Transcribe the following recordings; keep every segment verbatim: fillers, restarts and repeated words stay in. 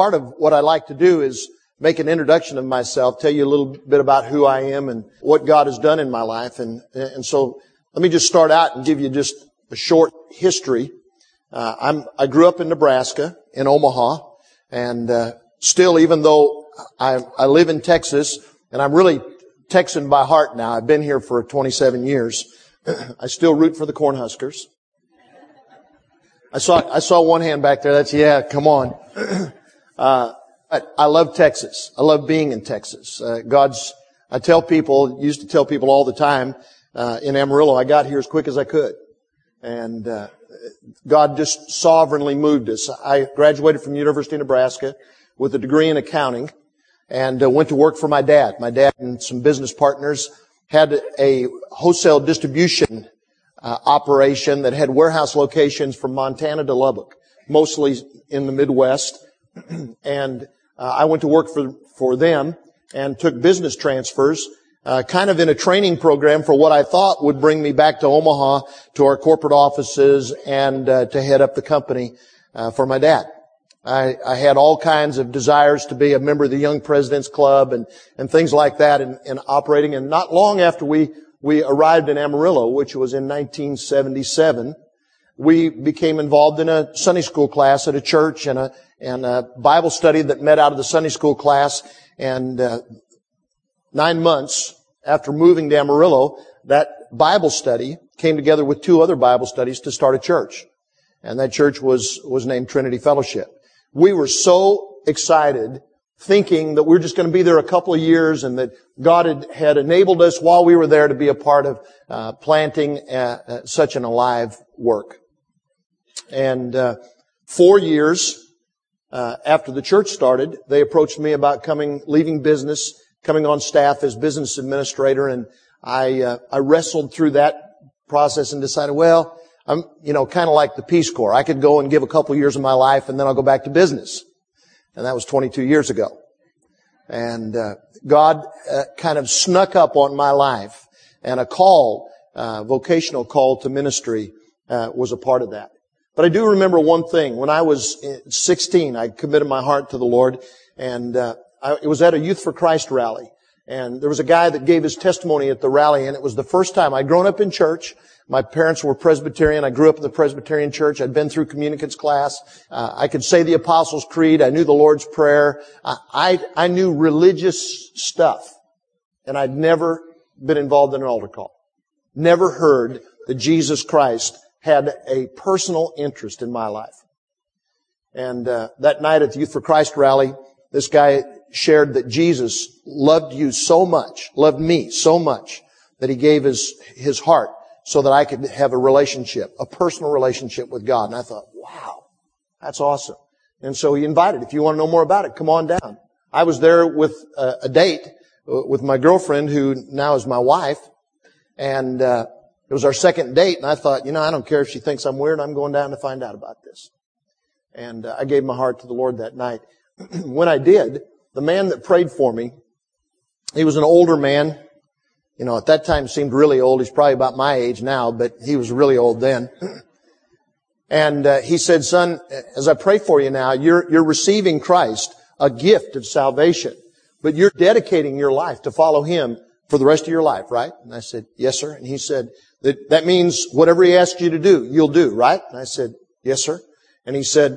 part of what I like to do is make an introduction of myself, tell you a little bit about who I am and what God has done in my life. And and so let me just start out and give you just a short history. Uh, I'm, I grew up in Nebraska, in Omaha, and uh, still, even though I, I live in Texas, and I'm really Texan by heart now, I've been here for twenty-seven years, I still root for the Cornhuskers. I saw I saw one hand back there. That's, yeah, come on. uh, I, I love Texas. I love being in Texas. Uh, God's, I tell people, used to tell people all the time, uh, in Amarillo, I got here as quick as I could. And uh, God just sovereignly moved us. I graduated from University of Nebraska with a degree in accounting and uh, went to work for my dad. My dad and some business partners had a wholesale distribution Uh, operation that had warehouse locations from Montana to Lubbock, mostly in the Midwest. and uh, I went to work for for them and took business transfers, uh, kind of in a training program for what I thought would bring me back to Omaha, to our corporate offices, and uh, to head up the company uh, for my dad. I, I had all kinds of desires to be a member of the Young Presidents Club and, and things like that, and, and operating. And not long after we We arrived in Amarillo, which was in nineteen seventy-seven. We became involved in a Sunday school class at a church and a, and a Bible study that met out of the Sunday school class. And uh, nine months after moving to Amarillo, that Bible study came together with two other Bible studies to start a church. And that church was, was named Trinity Fellowship. We were so excited, thinking that we were just going to be there a couple of years and that God had, had enabled us while we were there to be a part of uh, planting uh, uh, such an alive work. And uh, four years uh, after the church started, they approached me about coming, leaving business, coming on staff as business administrator, and I uh, I wrestled through that process and decided, well, I'm you know kind of like the Peace Corps. I could go and give a couple of years of my life and then I'll go back to business. And that was twenty-two years ago. And uh, God uh, kind of snuck up on my life. And a call, uh, vocational call to ministry uh, was a part of that. But I do remember one thing. When I was sixteen, I committed my heart to the Lord. And uh, I, it was at a Youth for Christ rally. And there was a guy that gave his testimony at the rally. And it was the first time. I'd grown up in church. My parents were Presbyterian. I grew up in the Presbyterian church. I'd been through communicants class. Uh, I could say the Apostles' Creed. I knew the Lord's Prayer. I, I, I knew religious stuff. And I'd never been involved in an altar call. Never heard that Jesus Christ had a personal interest in my life. And uh, that night at the Youth for Christ rally, this guy shared that Jesus loved you so much, loved me so much, that he gave his, his heart so that I could have a relationship, a personal relationship with God. And I thought, wow, that's awesome. And so he invited, if you want to know more about it, come on down. I was there with a, a date with my girlfriend, who now is my wife. And uh, it was our second date. And I thought, you know, I don't care if she thinks I'm weird. I'm going down to find out about this. And uh, I gave my heart to the Lord that night. When I did, the man that prayed for me, he was an older man. You know, at that time seemed really old. He's probably about my age now, but he was really old then. And uh, he said, son, as I pray for you now, you're, you're receiving Christ, a gift of salvation, but you're dedicating your life to follow him for the rest of your life, right? And I said, yes, sir. And he said, that, that means whatever he asks you to do, you'll do, right? And I said, yes, sir. And he said,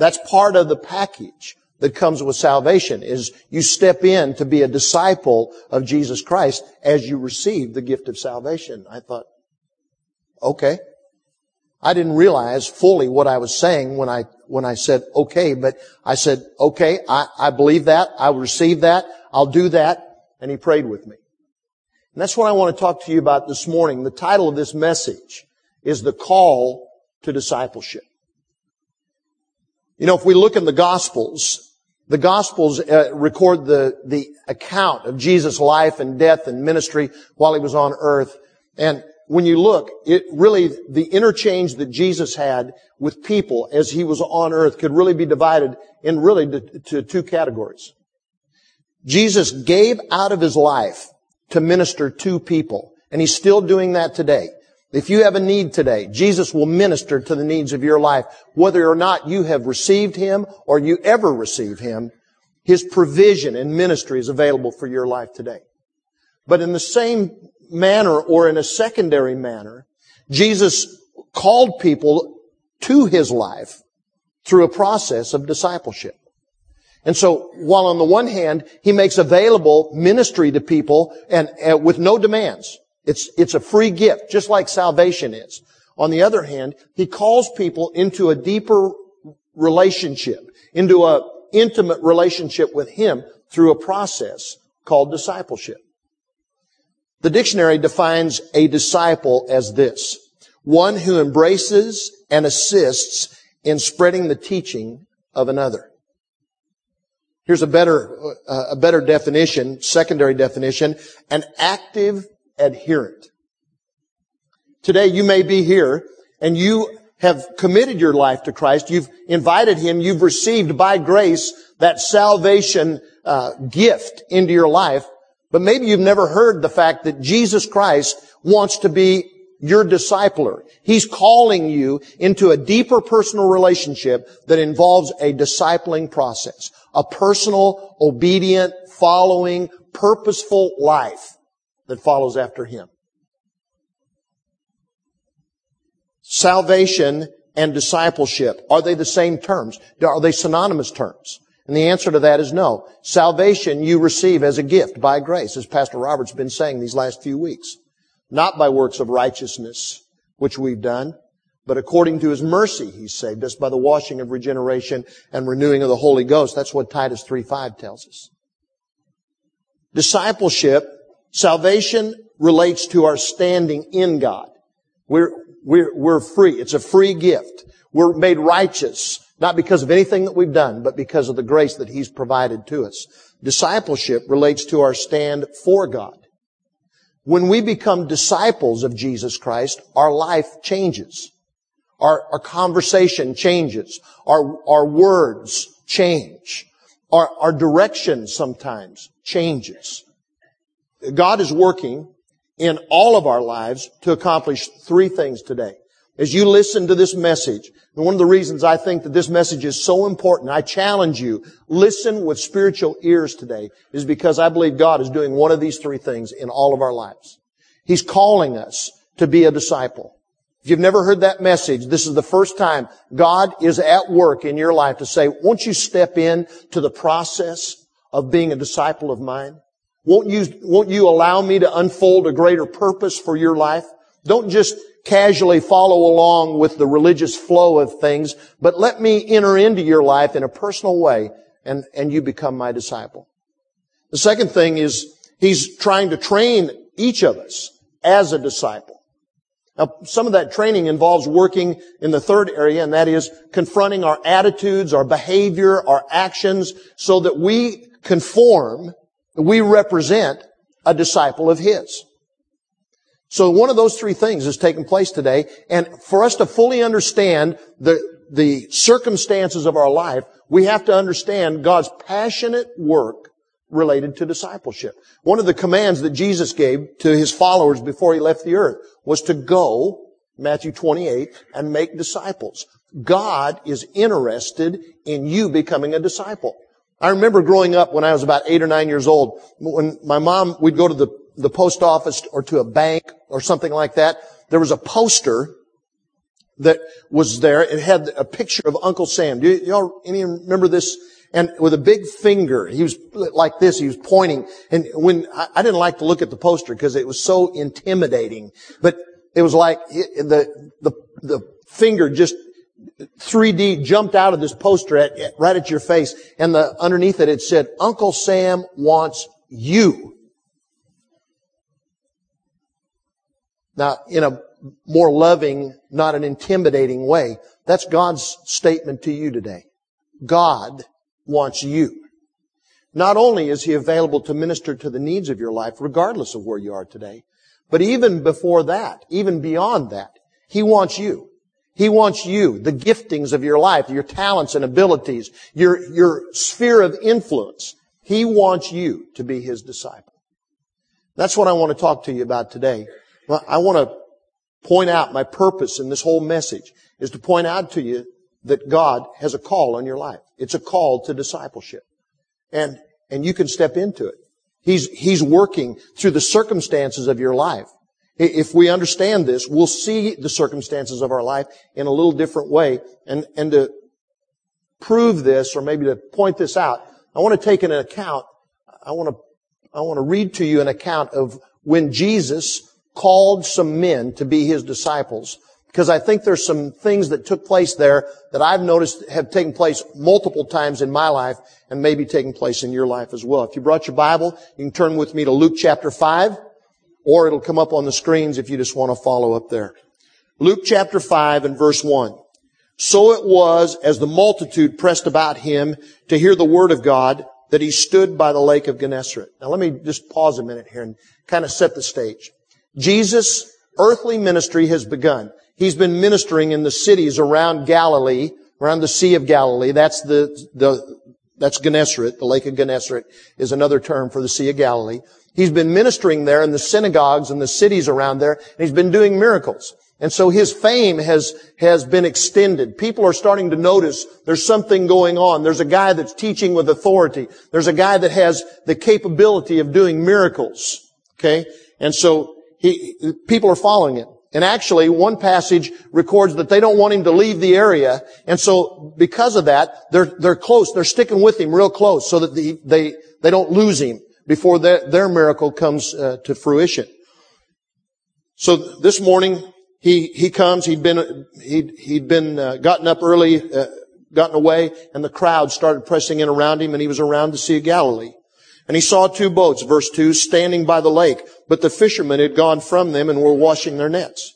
that's part of the package that comes with salvation, is you step in to be a disciple of Jesus Christ as you receive the gift of salvation. I thought, okay. I didn't realize fully what I was saying when I when I said okay, but I said, okay, I, I believe that, I'll receive that, I'll do that, and he prayed with me. And that's what I want to talk to you about this morning. The title of this message is The Call to Discipleship. You know, if we look in the Gospels, the Gospels uh, record the, the account of Jesus' life and death and ministry while he was on earth. And when you look, it really, the interchange that Jesus had with people as he was on earth could really be divided in really to, to two categories. Jesus gave out of his life to minister to people, and he's still doing that today. If you have a need today, Jesus will minister to the needs of your life. Whether or not you have received Him or you ever receive Him, His provision and ministry is available for your life today. But in the same manner, or in a secondary manner, Jesus called people to His life through a process of discipleship. And so, while on the one hand, He makes available ministry to people and, and with no demands, It's, it's a free gift, just like salvation is. On the other hand, He calls people into a deeper relationship, into an intimate relationship with Him through a process called discipleship. The dictionary defines a disciple as this: one who embraces and assists in spreading the teaching of another. Here's a better, uh, a better definition, secondary definition: an active adherent. Today you may be here and you have committed your life to Christ. You've invited Him. You've received by grace that salvation uh, gift into your life. But maybe you've never heard the fact that Jesus Christ wants to be your discipler. He's calling you into a deeper personal relationship that involves a discipling process, a personal, obedient, following, purposeful life that follows after Him. Salvation and discipleship, are they the same terms? Are they synonymous terms? And the answer to that is no. Salvation you receive as a gift by grace, as Pastor Robert's been saying these last few weeks. Not by works of righteousness, which we've done, but according to His mercy He saved us by the washing of regeneration and renewing of the Holy Ghost. That's what Titus three five tells us. Discipleship, salvation relates to our standing in God. We're, we're, we're free. It's a free gift. We're made righteous, not because of anything that we've done, but because of the grace that He's provided to us. Discipleship relates to our stand for God. When we become disciples of Jesus Christ, our life changes. Our, our conversation changes. Our, our words change. Our, our direction sometimes changes. God is working in all of our lives to accomplish three things today. As you listen to this message, and one of the reasons I think that this message is so important, I challenge you, listen with spiritual ears today, is because I believe God is doing one of these three things in all of our lives. He's calling us to be a disciple. If you've never heard that message, this is the first time God is at work in your life to say, won't you step in to the process of being a disciple of mine? Won't you, won't you allow me to unfold a greater purpose for your life? Don't just casually follow along with the religious flow of things, but let me enter into your life in a personal way, and, and you become my disciple. The second thing is He's trying to train each of us as a disciple. Now, some of that training involves working in the third area, and that is confronting our attitudes, our behavior, our actions, so that we conform We represent a disciple of His. So one of those three things has taken place today. And for us to fully understand the, the circumstances of our life, we have to understand God's passionate work related to discipleship. One of the commands that Jesus gave to His followers before He left the earth was to go, Matthew twenty-eight, and make disciples. God is interested in you becoming a disciple. I remember growing up when I was about eight or nine years old, when my mom, we'd go to the, the post office or to a bank or something like that. There was a poster that was there. It had a picture of Uncle Sam. Do you, y'all, any remember this? And with a big finger, he was like this, he was pointing. And when, I, I didn't like to look at the poster because it was so intimidating, but it was like the, the, the finger just three D jumped out of this poster at, at, right at your face, and the underneath it, it said, Uncle Sam wants you. Now, in a more loving, not an intimidating way, that's God's statement to you today. God wants you. Not only is He available to minister to the needs of your life, regardless of where you are today, but even before that, even beyond that, He wants you. He wants you, the giftings of your life, your talents and abilities, your, your sphere of influence. He wants you to be His disciple. That's what I want to talk to you about today. I want to point out my purpose in this whole message is to point out to you that God has a call on your life. It's a call to discipleship. And, and you can step into it. He's, he's working through the circumstances of your life. If we understand this, we'll see the circumstances of our life in a little different way. And, and to prove this, or maybe to point this out, I want to take an account. I want to, I want to read to you an account of when Jesus called some men to be His disciples, because I think there's some things that took place there that I've noticed have taken place multiple times in my life and maybe taking place in your life as well. If you brought your Bible, you can turn with me to Luke chapter five, or it'll come up on the screens if you just want to follow up there. Luke chapter five and verse one. So it was, as the multitude pressed about Him to hear the word of God, that He stood by the lake of Gennesaret. Now let me just pause a minute here and kind of set the stage. Jesus' earthly ministry has begun. He's been ministering in the cities around Galilee, around the Sea of Galilee. That's the, the, that's Gennesaret. The Lake of Gennesaret is another term for the Sea of Galilee. He's been ministering there in the synagogues and the cities around there, and He's been doing miracles. And so His fame has, has been extended. People are starting to notice there's something going on. There's a guy that's teaching with authority. There's a guy that has the capability of doing miracles. Okay? And so he, people are following Him. And actually, one passage records that they don't want Him to leave the area. And so because of that, they're, they're close. They're sticking with Him real close so that the, they, they don't lose Him before their, their miracle comes uh, to fruition. So this morning, He, he comes, he'd been, he'd, he'd been, uh, gotten up early, uh, gotten away, and the crowd started pressing in around Him, and He was around the Sea of Galilee. And He saw two boats, verse two, standing by the lake, but the fishermen had gone from them and were washing their nets.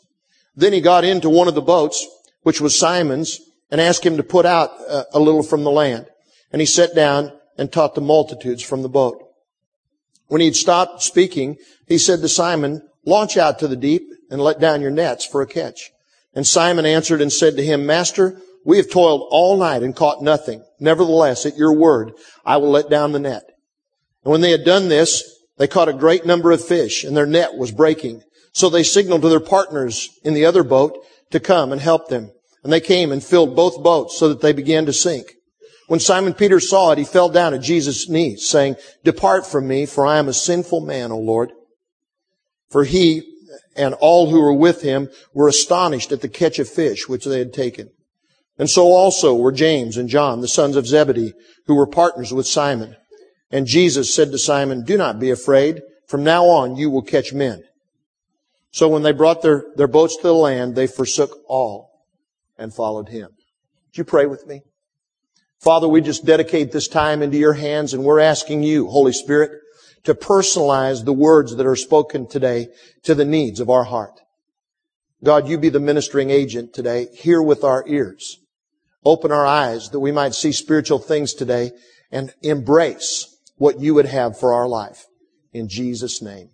Then He got into one of the boats, which was Simon's, and asked him to put out uh, a little from the land. And He sat down and taught the multitudes from the boat. When He had stopped speaking, He said to Simon, "Launch out to the deep and let down your nets for a catch." And Simon answered and said to Him, "Master, we have toiled all night and caught nothing. Nevertheless, at your word, I will let down the net." And when they had done this, they caught a great number of fish, and their net was breaking. So they signaled to their partners in the other boat to come and help them. And they came and filled both boats so that they began to sink. When Simon Peter saw it, he fell down at Jesus' knees, saying, "Depart from me, for I am a sinful man, O Lord." For he and all who were with him were astonished at the catch of fish which they had taken. And so also were James and John, the sons of Zebedee, who were partners with Simon. And Jesus said to Simon, "Do not be afraid. From now on you will catch men." So when they brought their, their boats to the land, they forsook all and followed Him. Would you pray with me? Father, we just dedicate this time into Your hands, and we're asking You, Holy Spirit, to personalize the words that are spoken today to the needs of our heart. God, You be the ministering agent today. Hear with our ears. Open our eyes that we might see spiritual things today and embrace what You would have for our life. In Jesus' name,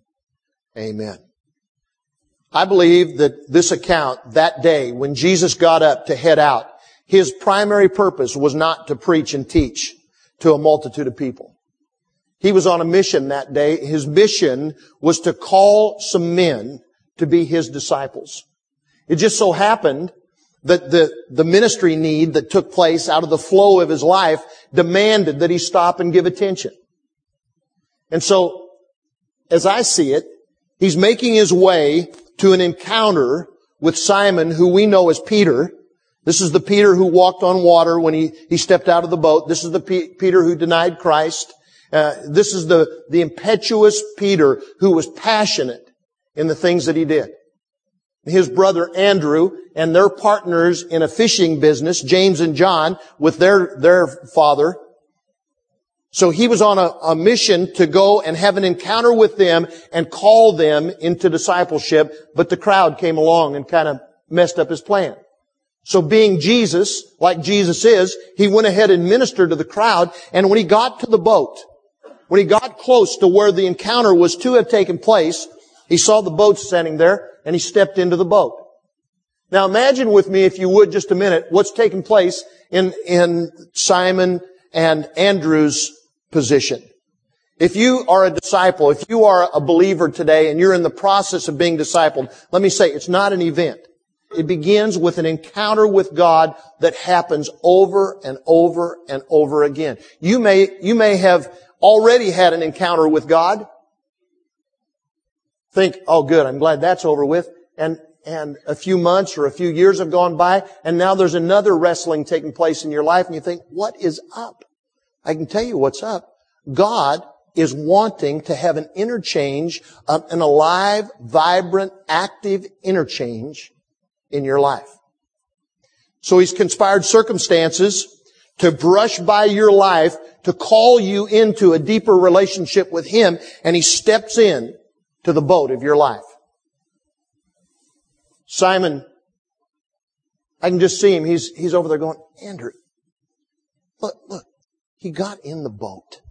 amen. I believe that this account, that day when Jesus got up to head out, His primary purpose was not to preach and teach to a multitude of people. He was on a mission that day. His mission was to call some men to be His disciples. It just so happened that the, the ministry need that took place out of the flow of His life demanded that He stop and give attention. And so, as I see it, He's making His way to an encounter with Simon, who we know as Peter. This is the Peter who walked on water when he, he stepped out of the boat. This is the P- Peter who denied Christ. Uh, this is the, the impetuous Peter who was passionate in the things that he did. His brother Andrew and their partners in a fishing business, James and John, with their, their father. So he was on a, a mission to go and have an encounter with them and call them into discipleship, but the crowd came along and kind of messed up his plan. So being Jesus, like Jesus is, He went ahead and ministered to the crowd, and when He got to the boat, when He got close to where the encounter was to have taken place, He saw the boat standing there, and He stepped into the boat. Now imagine with me, if you would, just a minute, what's taking place in, in Simon and Andrew's position. If you are a disciple, if you are a believer today and you're in the process of being discipled, let me say, it's not an event. It begins with an encounter with God that happens over and over and over again. You may, you may have already had an encounter with God. Think, oh good, I'm glad that's over with. And, and a few months or a few years have gone by and now there's another wrestling taking place in your life and you think, what is up? I can tell you what's up. God is wanting to have an interchange, an alive, vibrant, active interchange in your life. So He's conspired circumstances to brush by your life to call you into a deeper relationship with Him, and He steps in to the boat of your life. Simon, I can just see him. He's, he's over there going, Andrew, look, look, he got in the boat.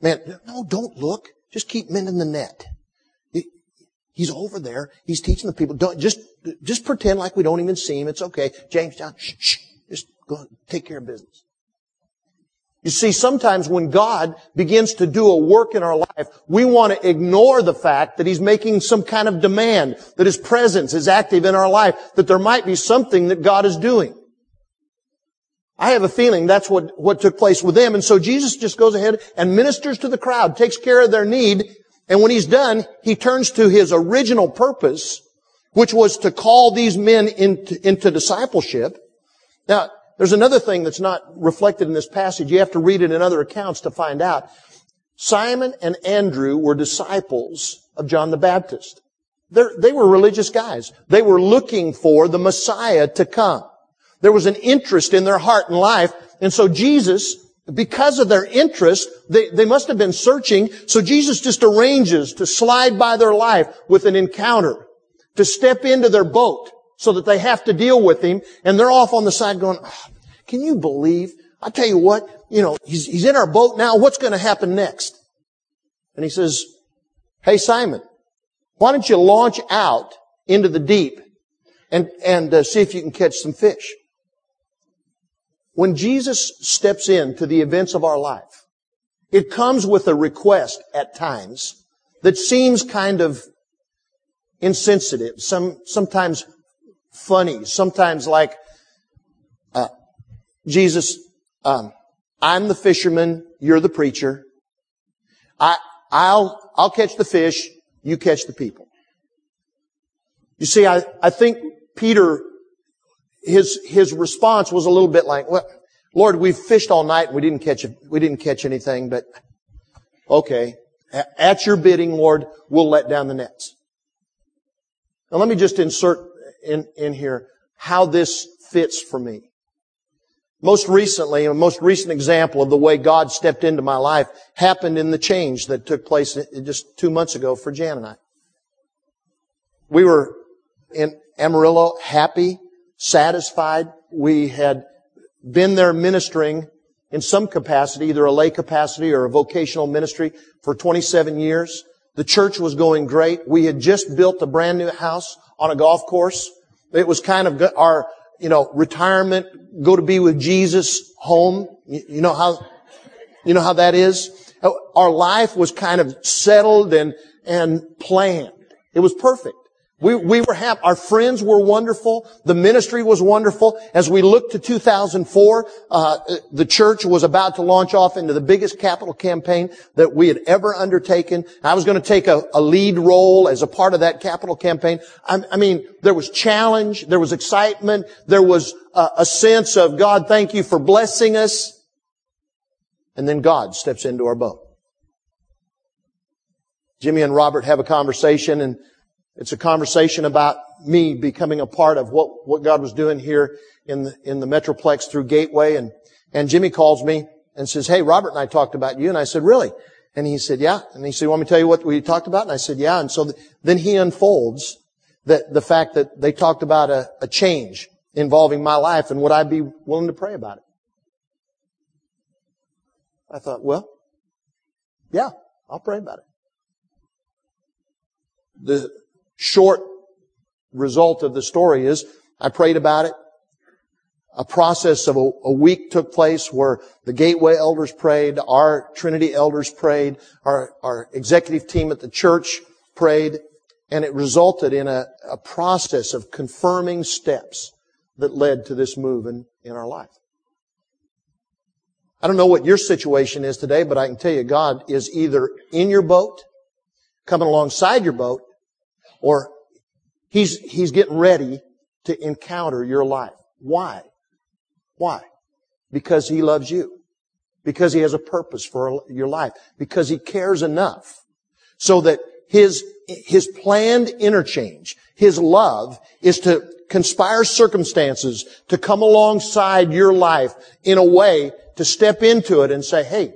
Man, no, don't look. Just keep mending the net. He's over there. He's teaching the people. Don't, just, just pretend like we don't even see him. It's okay. James, John, shh, shh. Just go take care of business. You see, sometimes when God begins to do a work in our life, we want to ignore the fact that He's making some kind of demand, that His presence is active in our life, that there might be something that God is doing. I have a feeling that's what, what took place with them. And so Jesus just goes ahead and ministers to the crowd, takes care of their need. And when He's done, He turns to His original purpose, which was to call these men into, into discipleship. Now, there's another thing that's not reflected in this passage. You have to read it in other accounts to find out. Simon and Andrew were disciples of John the Baptist. They're, they were religious guys. They were looking for the Messiah to come. There was an interest in their heart and life. And so Jesus, because of their interest, they, they must have been searching. So Jesus just arranges to slide by their life with an encounter, to step into their boat so that they have to deal with Him. And they're off on the side going, oh, can you believe? I tell you what, you know, he's, he's in our boat now. What's going to happen next? And He says, hey, Simon, why don't you launch out into the deep and, and uh, see if you can catch some fish? When Jesus steps in to the events of our life, it comes with a request at times that seems kind of insensitive, some sometimes funny, sometimes like, uh, Jesus, um, I'm the fisherman, you're the preacher. I, I'll, I'll catch the fish, you catch the people. You see, I, I think Peter, His, his response was a little bit like, well, Lord, we've fished all night and we didn't catch, we didn't catch anything, but okay. At your bidding, Lord, we'll let down the nets. Now let me just insert in, in here how this fits for me. Most recently, a most recent example of the way God stepped into my life happened in the change that took place just two months ago for Jan and I. We were in Amarillo, happy, satisfied. We had been there ministering in some capacity, either a lay capacity or a vocational ministry for twenty-seven years. The church was going great. We had just built a brand new house on a golf course. It was kind of our, you know, retirement, go to be with Jesus home. You know how, you know how that is? Our life was kind of settled and, and planned. It was perfect. We, we were happy. Our friends were wonderful. The ministry was wonderful. As we looked to two thousand four, uh, the church was about to launch off into the biggest capital campaign that we had ever undertaken. I was going to take a, a lead role as a part of that capital campaign. I, I mean, there was challenge. There was excitement. There was a, a sense of, God, thank you for blessing us. And then God steps into our boat. Jimmy and Robert have a conversation, and it's a conversation about me becoming a part of what, what God was doing here in the, in the Metroplex through Gateway. And, and Jimmy calls me and says, hey, Robert and I talked about you. And I said, really? And he said, yeah. And he said, you want me to tell you what we talked about? And I said, yeah. And so th- then he unfolds that the fact that they talked about a, a change involving my life, and would I be willing to pray about it? I thought, well, yeah, I'll pray about it. The short result of the story is I prayed about it. a process of a, a week took place where the Gateway elders prayed, our Trinity elders prayed, our, our executive team at the church prayed, and it resulted in a, a process of confirming steps that led to this move in, in our life. I don't know what your situation is today, but I can tell you God is either in your boat, coming alongside your boat, or He's, He's getting ready to encounter your life. Why? Why? Because He loves you. Because He has a purpose for your life. Because He cares enough so that His, His planned interchange, His love, is to conspire circumstances to come alongside your life in a way to step into it and say, hey,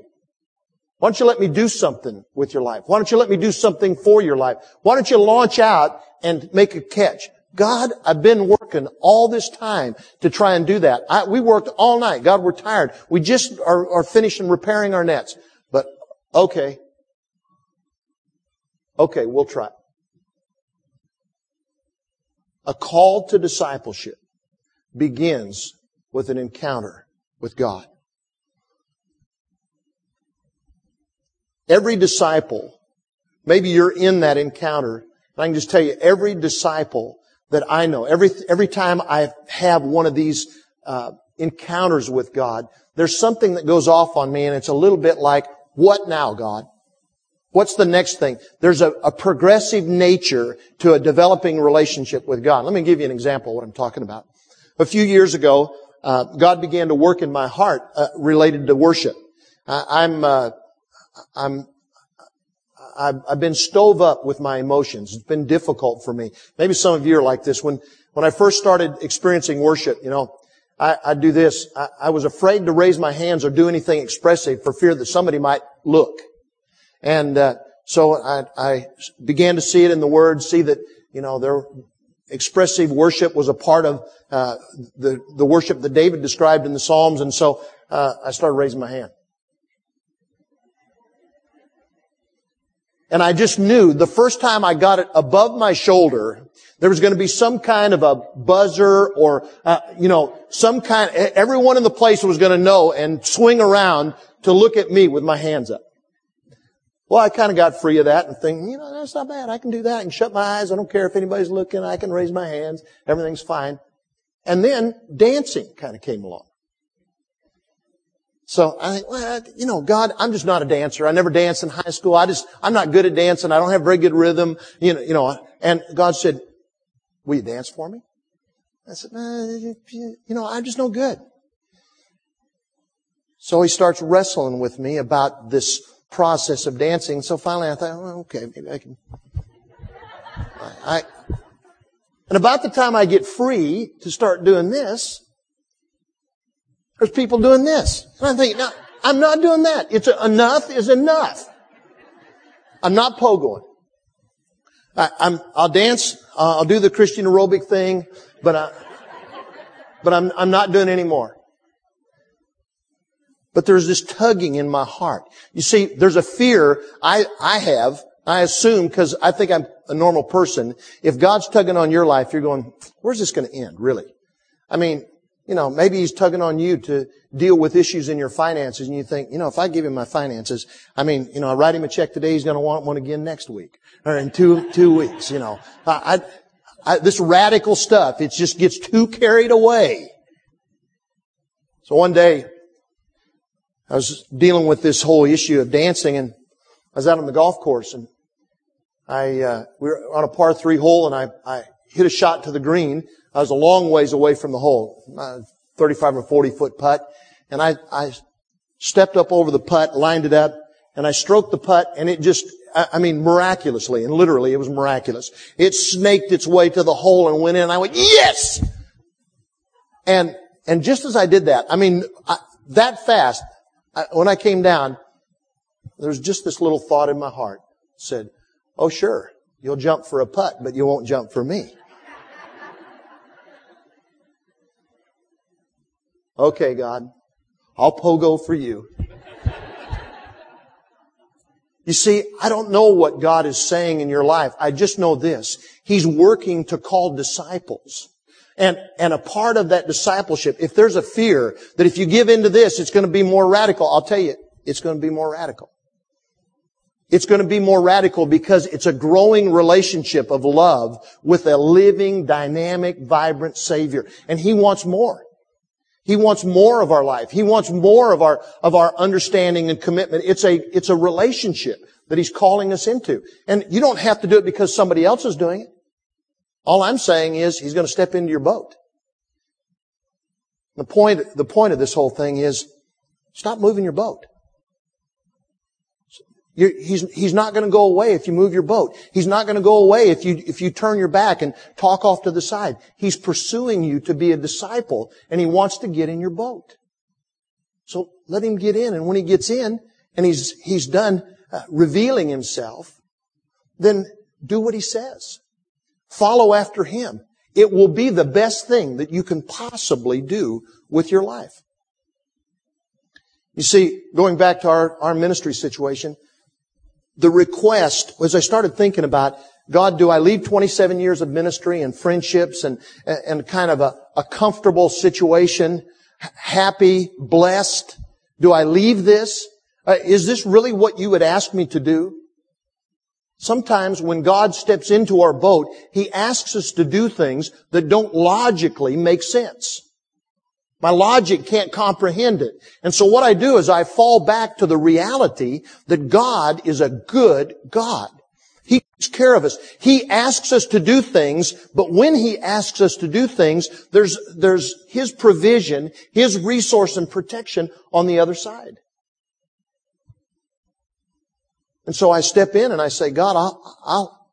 why don't you let me do something with your life? Why don't you let me do something for your life? Why don't you launch out and make a catch? God, I've been working all this time to try and do that. I, we worked all night. God, we're tired. We just are, are finishing repairing our nets. But, okay. Okay, we'll try. A call to discipleship begins with an encounter with God. Every disciple, maybe you're in that encounter, and I can just tell you, every disciple that I know, every every time I have one of these uh encounters with God, there's something that goes off on me, and it's a little bit like, what now, God? What's the next thing? There's a, a progressive nature to a developing relationship with God. Let me give you an example of what I'm talking about. A few years ago, uh, God began to work in my heart uh, related to worship. Uh, I'm, uh, I'm, I've, I've been stove up with my emotions. It's been difficult for me. Maybe some of you are like this. When, when I first started experiencing worship, you know, I, I do this. I, I was afraid to raise my hands or do anything expressive for fear that somebody might look. And uh, so I, I began to see it in the Word, see that, you know, their expressive worship was a part of uh, the, the worship that David described in the Psalms. And so uh, I started raising my hand. And I just knew the first time I got it above my shoulder, there was going to be some kind of a buzzer or, uh, you know, some kind, everyone in the place was going to know and swing around to look at me with my hands up. Well, I kind of got free of that and thinking, you know, that's not bad. I can do that. I can shut my eyes. I don't care if anybody's looking. I can raise my hands. Everything's fine. And then dancing kind of came along. So I think, well, you know, God, I'm just not a dancer. I never danced in high school. I just, I'm not good at dancing. I don't have very good rhythm. You know, you know. And God said, will you dance for me? I said, no, you know, I'm just no good. So He starts wrestling with me about this process of dancing. So finally I thought, well, okay, maybe I can. I, and about the time I get free to start doing this, there's people doing this. And I think, no, I'm not doing that. It's a, enough is enough. I'm not pogoing. I, I'm, I'll dance. Uh, I'll do the Christian aerobic thing, but I, but I'm, I'm not doing any more. But there's this tugging in my heart. You see, there's a fear I, I have, I assume, because I think I'm a normal person. If God's tugging on your life, you're going, where's this going to end, really? I mean, you know, maybe He's tugging on you to deal with issues in your finances, and you think, you know, if I give Him my finances, I mean, you know, I write Him a check today, He's going to want one again next week, or in two, two weeks, you know. I, I, I, this radical stuff, it just gets too carried away. So one day, I was dealing with this whole issue of dancing, and I was out on the golf course, and I uh, we were on a par three hole, and I, I hit a shot to the green. I was a long ways away from the hole, thirty-five or forty foot putt, and I, I stepped up over the putt, lined it up, and I stroked the putt, and it just, I, I mean, miraculously, and literally, it was miraculous. It snaked its way to the hole and went in, and I went, yes! And and just as I did that, I mean, I, that fast, I, when I came down, there was just this little thought in my heart. It said, oh, sure, you'll jump for a putt, but you won't jump for me. Okay, God, I'll pogo for you. You see, I don't know what God is saying in your life. I just know this. He's working to call disciples And, and a part of that discipleship, if there's a fear that if you give into this, it's going to be more radical, I'll tell you, it's going to be more radical. It's going to be more radical because it's a growing relationship of love with a living, dynamic, vibrant Savior. And He wants more. He wants more of our life. He wants more of our, of our understanding and commitment. It's a, it's a relationship that He's calling us into. And you don't have to do it because somebody else is doing it. All I'm saying is He's going to step into your boat. The point, the point of this whole thing is stop moving your boat. You're, he's, he's not going to go away if you move your boat. He's not going to go away if you, if you turn your back and talk off to the side. He's pursuing you to be a disciple, and He wants to get in your boat. So let Him get in, and when He gets in, and He's, he's done uh, revealing Himself, then do what He says. Follow after Him. It will be the best thing that you can possibly do with your life. You see, going back to our, our ministry situation, the request, as I started thinking about, God, do I leave twenty-seven years of ministry and friendships and, and kind of a, a comfortable situation, happy, blessed? Do I leave this? Uh, is this really what you would ask me to do? Sometimes when God steps into our boat, He asks us to do things that don't logically make sense. My logic can't comprehend it. And so what I do is I fall back to the reality that God is a good God. He takes care of us. He asks us to do things, but when He asks us to do things, there's, there's His provision, His resource and protection on the other side. And so I step in and I say, God, I'll, I'll,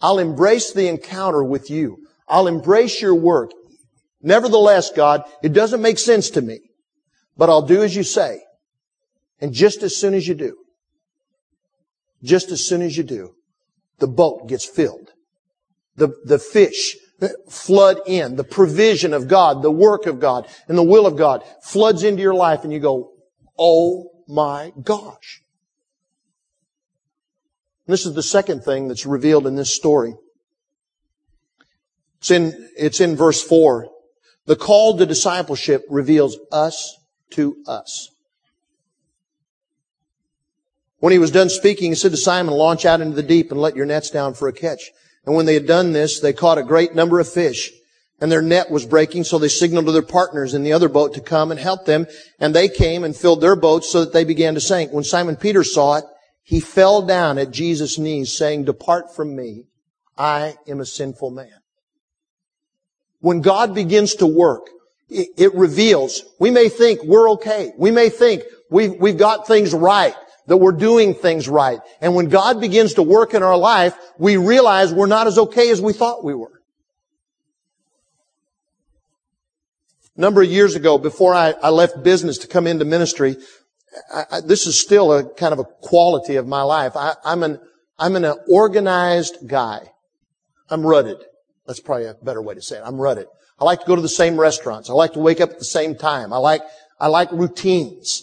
I'll embrace the encounter with You. I'll embrace Your work. Nevertheless, God, it doesn't make sense to me, but I'll do as You say. And just as soon as You do, just as soon as You do, the boat gets filled. The, the fish flood in. The provision of God, the work of God, and the will of God floods into your life, and you go, oh my gosh. And this is the second thing that's revealed in this story. It's in, it's in verse four. The call to discipleship reveals us to us. When He was done speaking, He said to Simon, launch out into the deep and let your nets down for a catch. And when they had done this, they caught a great number of fish, and their net was breaking, so they signaled to their partners in the other boat to come and help them. And they came and filled their boats so that they began to sink. When Simon Peter saw it, he fell down at Jesus' knees, saying, depart from me, I am a sinful man. When God begins to work, it reveals, we may think we're okay. We may think we've, we've got things right, that we're doing things right. And when God begins to work in our life, we realize we're not as okay as we thought we were. A number of years ago, before I, I left business to come into ministry, I, I, this is still a kind of a quality of my life. I, I'm an, I'm an organized guy. I'm rutted. That's probably a better way to say it. I'm rutted. I like to go to the same restaurants. I like to wake up at the same time. I like, I like routines.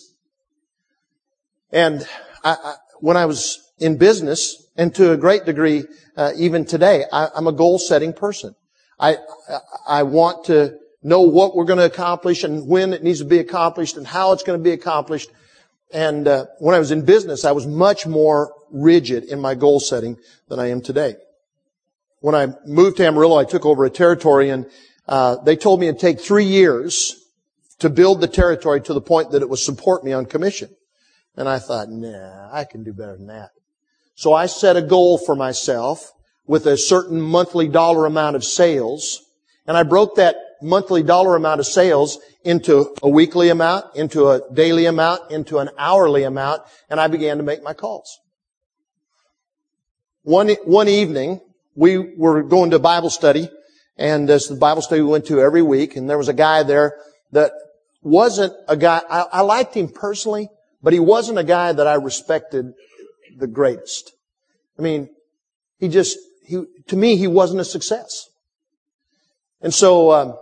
And I, I, when I was in business, and to a great degree, uh, even today, I, I'm a goal-setting person. I, I, I want to know what we're going to accomplish and when it needs to be accomplished and how it's going to be accomplished. And uh, when I was in business, I was much more rigid in my goal-setting than I am today. When I moved to Amarillo, I took over a territory, and uh, they told me it'd take three years to build the territory to the point that it would support me on commission. And I thought, nah, I can do better than that. So I set a goal for myself with a certain monthly dollar amount of sales, and I broke that monthly dollar amount of sales into a weekly amount, into a daily amount, into an hourly amount, and I began to make my calls. One, one evening, we were going to Bible study, and this the Bible study we went to every week, and there was a guy there that wasn't a guy, I, I liked him personally, but he wasn't a guy that I respected the greatest. I mean, he just, he to me, he wasn't a success. And so um,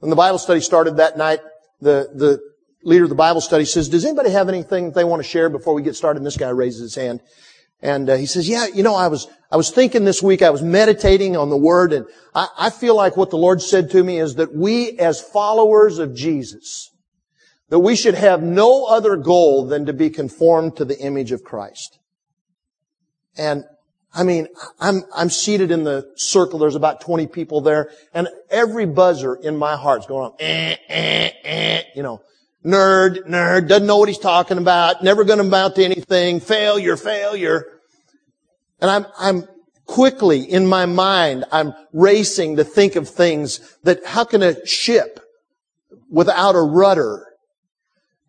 when the Bible study started that night, the, the leader of the Bible study says, does anybody have anything that they want to share before we get started? And this guy raises his hand. And uh, he says, yeah, you know, I was I was thinking this week, I was meditating on the Word, and I, I feel like what the Lord said to me is that we, as followers of Jesus, that we should have no other goal than to be conformed to the image of Christ. And, I mean, I'm I'm seated in the circle. There's about twenty people there, and every buzzer in my heart's going on, eh, eh, eh, you know. Nerd, nerd, doesn't know what he's talking about, never going to amount to anything, failure, failure. And I'm, I'm quickly in my mind, I'm racing to think of things that how can a ship without a rudder?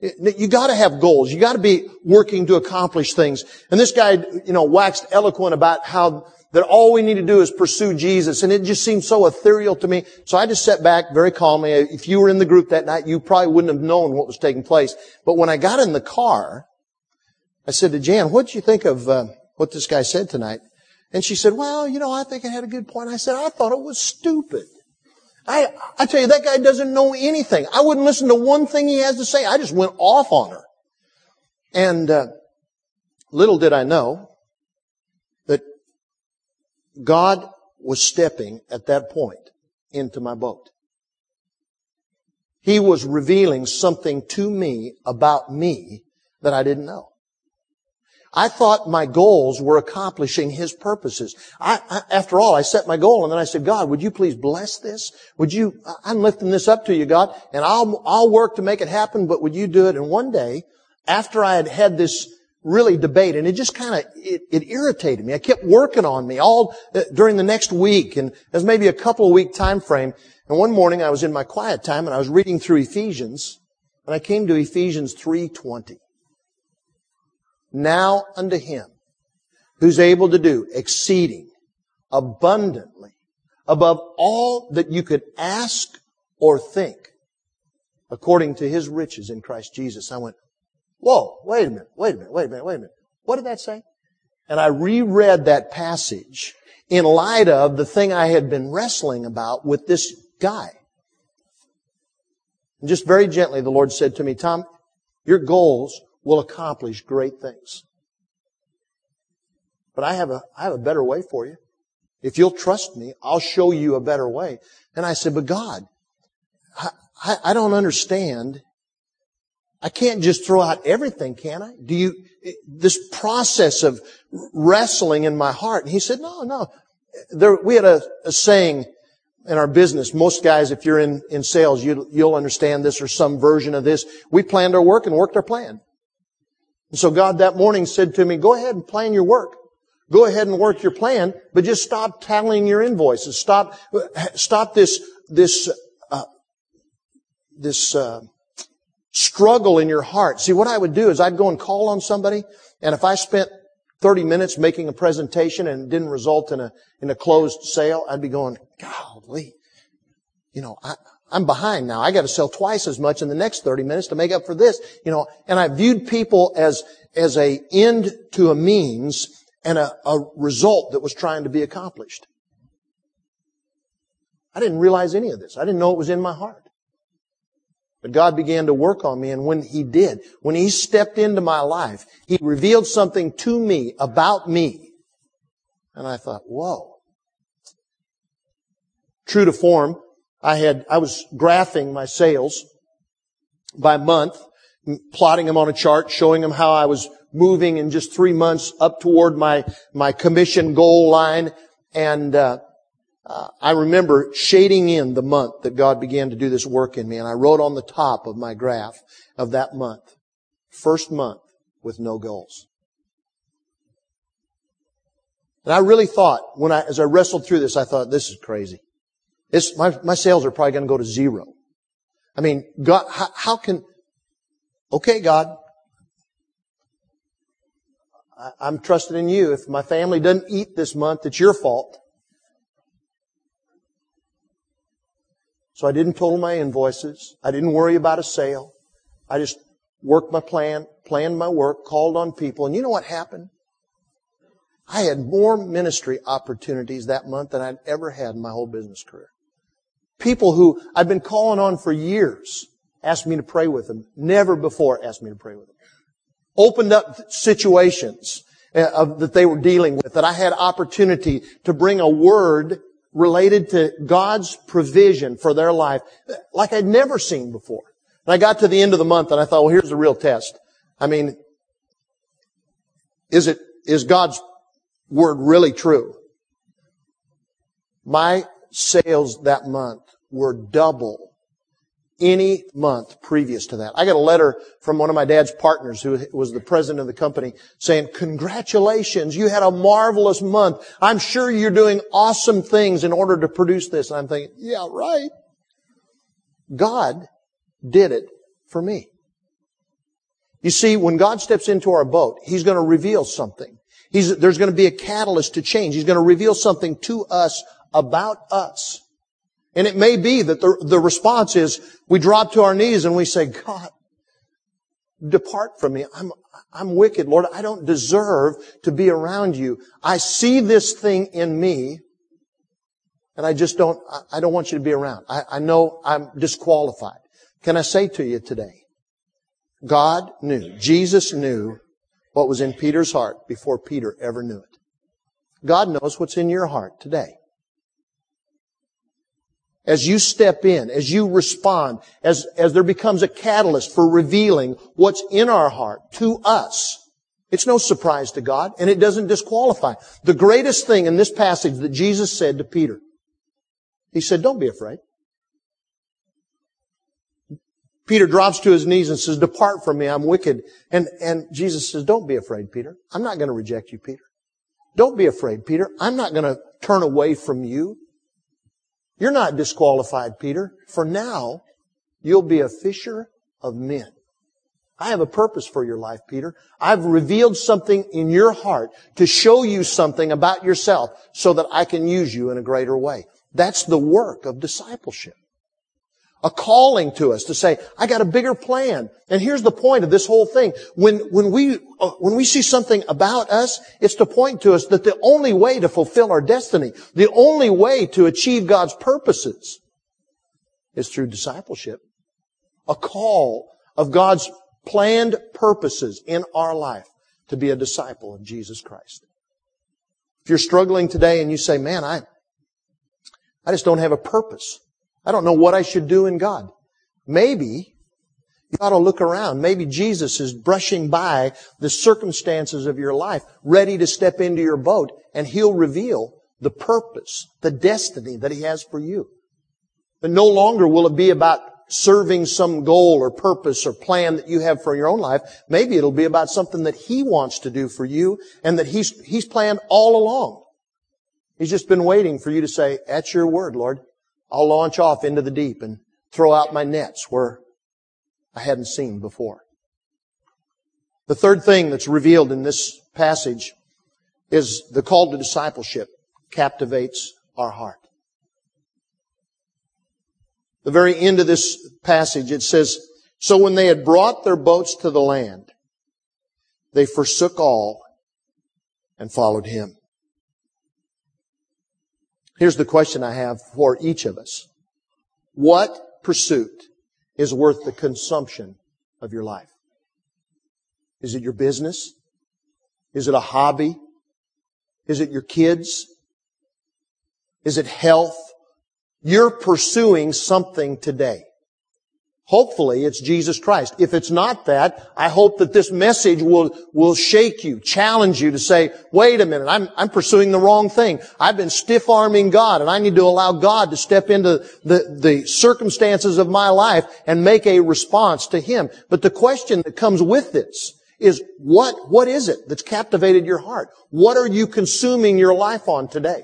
You got to have goals. You got to be working to accomplish things. And this guy, you know, waxed eloquent about how that all we need to do is pursue Jesus. And it just seemed so ethereal to me. So I just sat back very calmly. If you were in the group that night, you probably wouldn't have known what was taking place. But when I got in the car, I said to Jan, what did you think of uh, what this guy said tonight? And she said, well, you know, I think I had a good point. I said, I thought it was stupid. I, I tell you, that guy doesn't know anything. I wouldn't listen to one thing he has to say. I just went off on her. And uh, little did I know, God was stepping at that point into my boat. He was revealing something to me about me that I didn't know. I thought my goals were accomplishing His purposes. I, I, after all, I set my goal, and then I said, God, would you please bless this? Would you, I'm lifting this up to you, God, and I'll, I'll work to make it happen, but would you do it? And one day, after I had had this really debate, and it just kind of, it, it irritated me. I kept working on me all uh, during the next week, and there's maybe a couple of week time frame. And one morning I was in my quiet time and I was reading through Ephesians, and I came to Ephesians three twenty. Now unto Him who's able to do exceeding abundantly above all that you could ask or think, according to His riches in Christ Jesus. I went, whoa, wait a minute, wait a minute, wait a minute, wait a minute. What did that say? And I reread that passage in light of the thing I had been wrestling about with this guy. And just very gently, the Lord said to me, Tom, your goals will accomplish great things. But I have a, I have a better way for you. If you'll trust me, I'll show you a better way. And I said, but God, I, I, I don't understand. I can't just throw out everything, can I? Do you, this process of wrestling in my heart. And He said, no, no. There, we had a, a saying in our business. Most guys, if you're in, in sales, you, you'll understand this or some version of this. We planned our work and worked our plan. And so God that morning said to me, go ahead and plan your work. Go ahead and work your plan, but just stop tallying your invoices. Stop, stop this, this, uh, this, uh, struggle in your heart. See, what I would do is I'd go and call on somebody, and if I spent thirty minutes making a presentation and it didn't result in a in a closed sale, I'd be going, golly, you know, I, I'm behind now. I got to sell twice as much in the next thirty minutes to make up for this, you know. And I viewed people as as a end to a means and a, a result that was trying to be accomplished. I didn't realize any of this. I didn't know it was in my heart. But God began to work on me, and when He did, when He stepped into my life, He revealed something to me about me. And I thought, whoa. True to form, I had, I was graphing my sales by month, plotting them on a chart, showing them how I was moving in just three months up toward my, my commission goal line, and, uh, Uh, I remember shading in the month that God began to do this work in me, and I wrote on the top of my graph of that month, first month with no goals. And I really thought, when I, as I wrestled through this, I thought, this is crazy. It's, my, my sales are probably going to go to zero. I mean, God, how, how can, okay, God, I, I'm trusting in you. If my family doesn't eat this month, it's your fault. So I didn't total my invoices. I didn't worry about a sale. I just worked my plan, planned my work, called on people. And you know what happened? I had more ministry opportunities that month than I'd ever had in my whole business career. People who I'd been calling on for years asked me to pray with them. Never before asked me to pray with them. Opened up situations. uh, that they were dealing with, that I had opportunity to bring a word related to God's provision for their life like I'd never seen before. And I got to the end of the month and I thought, well, here's the real test. I mean, is it, is God's word really true? My sales that month were double any month previous to that. I got a letter from one of my dad's partners who was the president of the company saying, congratulations, you had a marvelous month. I'm sure you're doing awesome things in order to produce this. And I'm thinking, yeah, right. God did it for me. You see, when God steps into our boat, He's going to reveal something. He's, there's going to be a catalyst to change. He's going to reveal something to us about us. And it may be that the, the response is we drop to our knees and we say, God, depart from me. I'm, I'm wicked, Lord. I don't deserve to be around you. I see this thing in me and I just don't, I, I don't want you to be around. I, I know I'm disqualified. Can I say to you today, God knew, Jesus knew what was in Peter's heart before Peter ever knew it. God knows what's in your heart today. As you step in, as you respond, as, as there becomes a catalyst for revealing what's in our heart to us, it's no surprise to God, and it doesn't disqualify. The greatest thing in this passage that Jesus said to Peter, He said, don't be afraid. Peter drops to his knees and says, depart from me, I'm wicked. And, and Jesus says, don't be afraid, Peter. I'm not going to reject you, Peter. Don't be afraid, Peter. I'm not going to turn away from you. You're not disqualified, Peter. For now, you'll be a fisher of men. I have a purpose for your life, Peter. I've revealed something in your heart to show you something about yourself so that I can use you in a greater way. That's the work of discipleship. A calling to us to say, I got a bigger plan. And here's the point of this whole thing. When, when we, uh, when we see something about us, it's to point to us that the only way to fulfill our destiny, the only way to achieve God's purposes is through discipleship. A call of God's planned purposes in our life to be a disciple of Jesus Christ. If you're struggling today and you say, man, I, I just don't have a purpose. I don't know what I should do in God. Maybe you ought to look around. Maybe Jesus is brushing by the circumstances of your life, ready to step into your boat, and He'll reveal the purpose, the destiny that He has for you. But no longer will it be about serving some goal or purpose or plan that you have for your own life. Maybe it'll be about something that He wants to do for you and that He's, he's planned all along. He's just been waiting for you to say, at your word, Lord, I'll launch off into the deep and throw out my nets where I hadn't seen before. The third thing that's revealed in this passage is the call to discipleship captivates our heart. The very end of this passage, it says, so when they had brought their boats to the land, they forsook all and followed Him. Here's the question I have for each of us. What pursuit is worth the consumption of your life? Is it your business? Is it a hobby? Is it your kids? Is it health? You're pursuing something today. Hopefully it's Jesus Christ. If it's not that, I hope that this message will, will shake you, challenge you to say, wait a minute, I'm, I'm pursuing the wrong thing. I've been stiff-arming God and I need to allow God to step into the, the circumstances of my life and make a response to Him. But the question that comes with this is what, what is it that's captivated your heart? What are you consuming your life on today?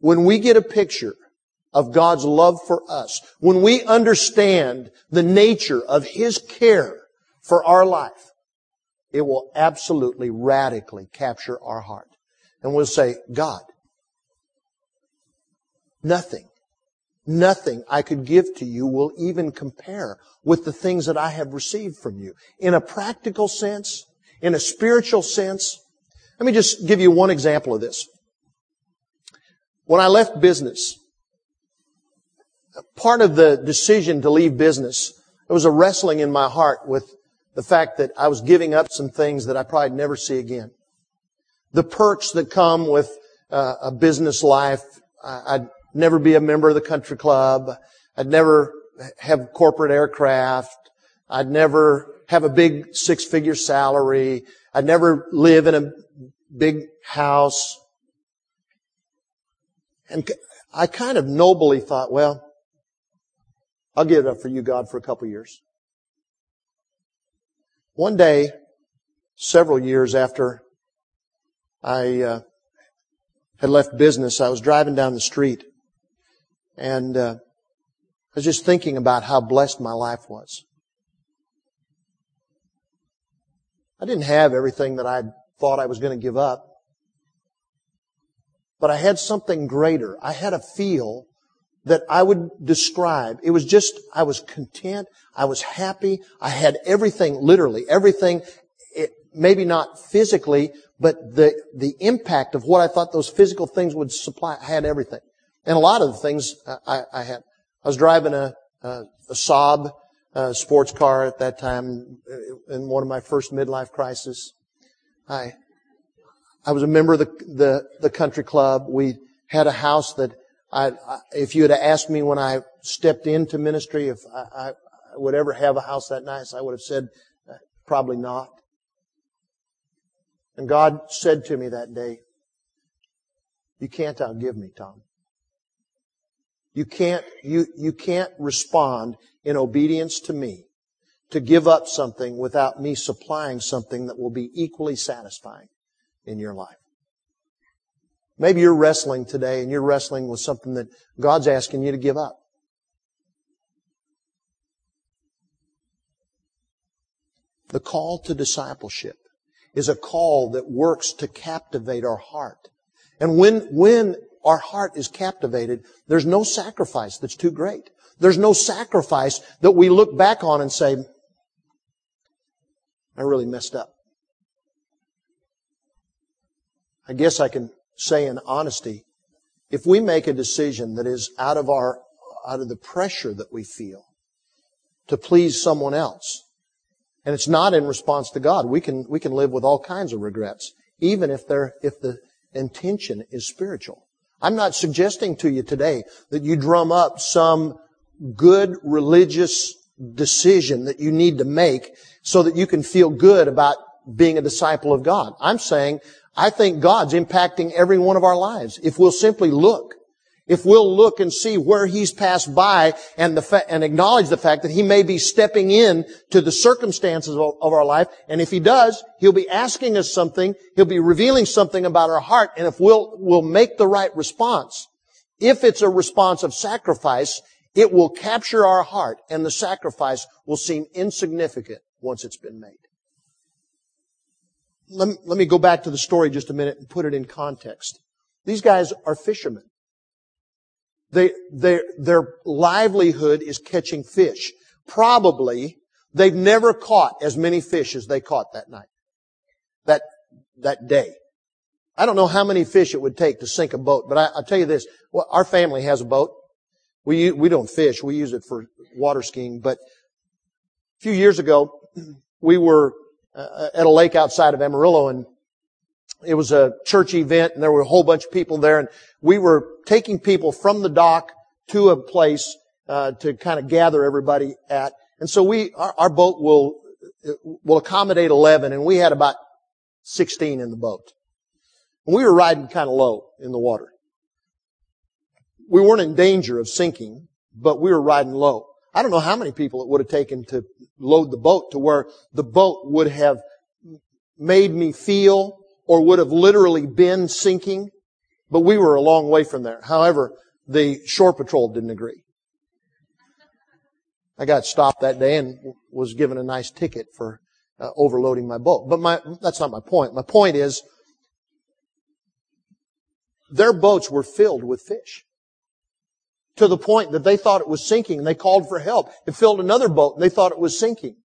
When we get a picture of God's love for us, when we understand the nature of His care for our life, it will absolutely radically capture our heart. And we'll say, God, nothing, nothing I could give to you will even compare with the things that I have received from you. In a practical sense, in a spiritual sense, let me just give you one example of this. When I left business, part of the decision to leave business, there was a wrestling in my heart with the fact that I was giving up some things that I probably never see again. The perks that come with uh, a business life. I'd never be a member of the country club. I'd never have corporate aircraft. I'd never have a big six-figure salary. I'd never live in a big house. And I kind of nobly thought, well, I'll give it up for you, God, for a couple years. One day, several years after I uh, had left business, I was driving down the street, and uh, I was just thinking about how blessed my life was. I didn't have everything that I thought I was going to give up, but I had something greater. I had a feel that I would describe. It was just, I was content. I was happy. I had everything, literally everything. It, maybe not physically, but the, the impact of what I thought those physical things would supply, I had everything. And a lot of the things I, I had. I was driving a, a, a Saab uh, sports car at that time in one of my first midlife crises. I, I was a member of the, the, the country club. We had a house that I, if you had asked me when I stepped into ministry if I, I would ever have a house that nice, I would have said, uh, probably not. And God said to me that day, you can't outgive me, Tom. You can't, you, you can't respond in obedience to me to give up something without me supplying something that will be equally satisfying in your life. Maybe you're wrestling today and you're wrestling with something that God's asking you to give up. The call to discipleship is a call that works to captivate our heart. And when, when our heart is captivated, there's no sacrifice that's too great. There's no sacrifice that we look back on and say, I really messed up. I guess I can say in honesty, if we make a decision that is out of our, out of the pressure that we feel to please someone else, and it's not in response to God, we can, we can live with all kinds of regrets, even if they're, if the intention is spiritual. I'm not suggesting to you today that you drum up some good religious decision that you need to make so that you can feel good about being a disciple of God. I'm saying, I think God's impacting every one of our lives. If we'll simply look, if we'll look and see where He's passed by and the fa- and acknowledge the fact that He may be stepping in to the circumstances of, of our life. And if He does, He'll be asking us something. He'll be revealing something about our heart. And if we'll, we'll make the right response, if it's a response of sacrifice, it will capture our heart and the sacrifice will seem insignificant once it's been made. Let me, let me go back to the story just a minute and put it in context. These guys are fishermen. They, they, their livelihood is catching fish. Probably they've never caught as many fish as they caught that night, that, that day. I don't know how many fish it would take to sink a boat, but I, I'll tell you this. Well, our family has a boat. We, we don't fish. We use it for water skiing. But a few years ago, we were Uh, at a lake outside of Amarillo, and it was a church event, and there were a whole bunch of people there, and we were taking people from the dock to a place uh, to kind of gather everybody at. And so we, our, our boat will will accommodate eleven, and we had about sixteen in the boat. And we were riding kind of low in the water. We weren't in danger of sinking, but we were riding low. I don't know how many people it would have taken to load the boat to where the boat would have made me feel or would have literally been sinking, but we were a long way from there. However, the shore patrol didn't agree. I got stopped that day and was given a nice ticket for uh, overloading my boat. But my, that's not my point. My point is their boats were filled with fish, to the point that they thought it was sinking and they called for help. It filled another boat and they thought it was sinking.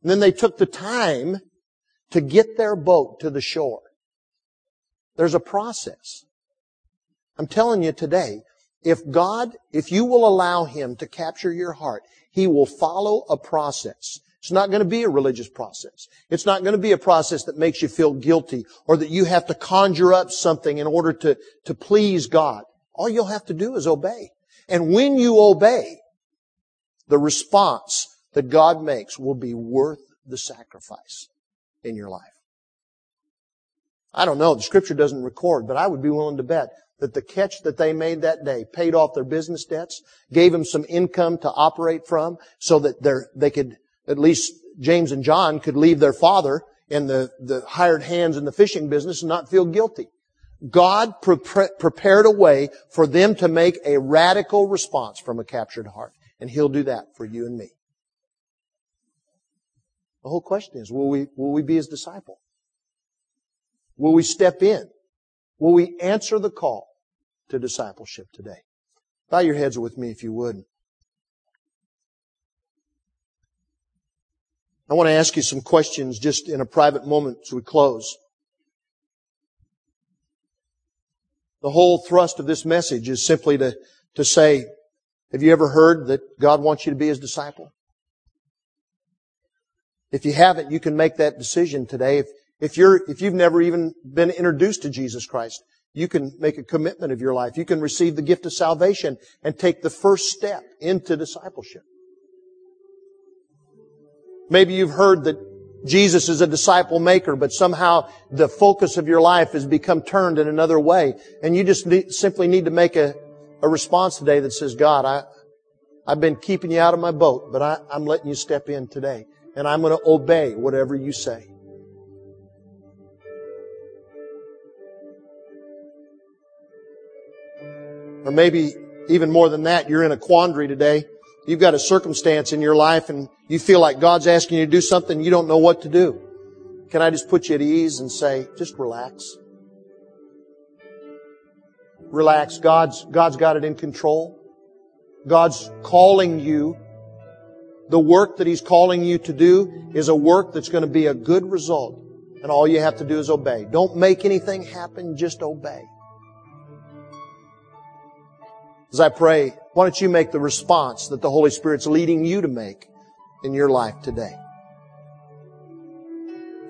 And then they took the time to get their boat to the shore. There's a process. I'm telling you today, if God, if you will allow Him to capture your heart, He will follow a process It's not going to be a religious process. It's not going to be a process that makes you feel guilty or that you have to conjure up something in order to, to please God. All you'll have to do is obey. And when you obey, the response that God makes will be worth the sacrifice in your life. I don't know, the Scripture doesn't record, but I would be willing to bet that the catch that they made that day paid off their business debts, gave them some income to operate from so that they could, at least James and John, could leave their father and the, the hired hands in the fishing business and not feel guilty. God pre- prepared a way for them to make a radical response from a captured heart. And He'll do that for you and me. The whole question is, will we, will we be His disciple? Will we step in? Will we answer the call to discipleship today? Bow your heads with me if you would. I want to ask you some questions just in a private moment as we close. The whole thrust of this message is simply to, to say, have you ever heard that God wants you to be His disciple? If you haven't, you can make that decision today. If, If you're, if you've never even been introduced to Jesus Christ, you can make a commitment of your life. You can receive the gift of salvation and take the first step into discipleship. Maybe you've heard that Jesus is a disciple maker, but somehow the focus of your life has become turned in another way. And you just need, simply need to make a, a response today that says, God, I, I've been keeping you out of my boat, but I, I'm letting you step in today. And I'm going to obey whatever you say. Or maybe even more than that, you're in a quandary today. You've got a circumstance in your life and you feel like God's asking you to do something you don't know what to do. Can I just put you at ease and say, just relax. Relax. God's, God's got it in control. God's calling you. The work that He's calling you to do is a work that's going to be a good result. And all you have to do is obey. Don't make anything happen, just obey. As I pray, why don't you make the response that the Holy Spirit's leading you to make in your life today?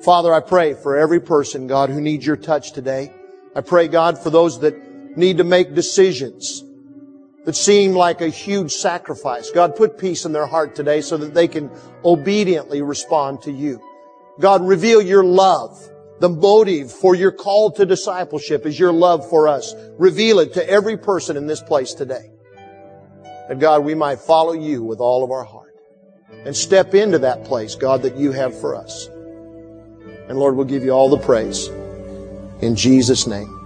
Father, I pray for every person, God, who needs your touch today. I pray, God, for those that need to make decisions that seem like a huge sacrifice. God, put peace in their heart today so that they can obediently respond to you. God, reveal your love. The motive for your call to discipleship is your love for us. Reveal it to every person in this place today. That, God, we might follow you with all of our heart and step into that place, God, that you have for us. And, Lord, we'll give you all the praise. In Jesus' name.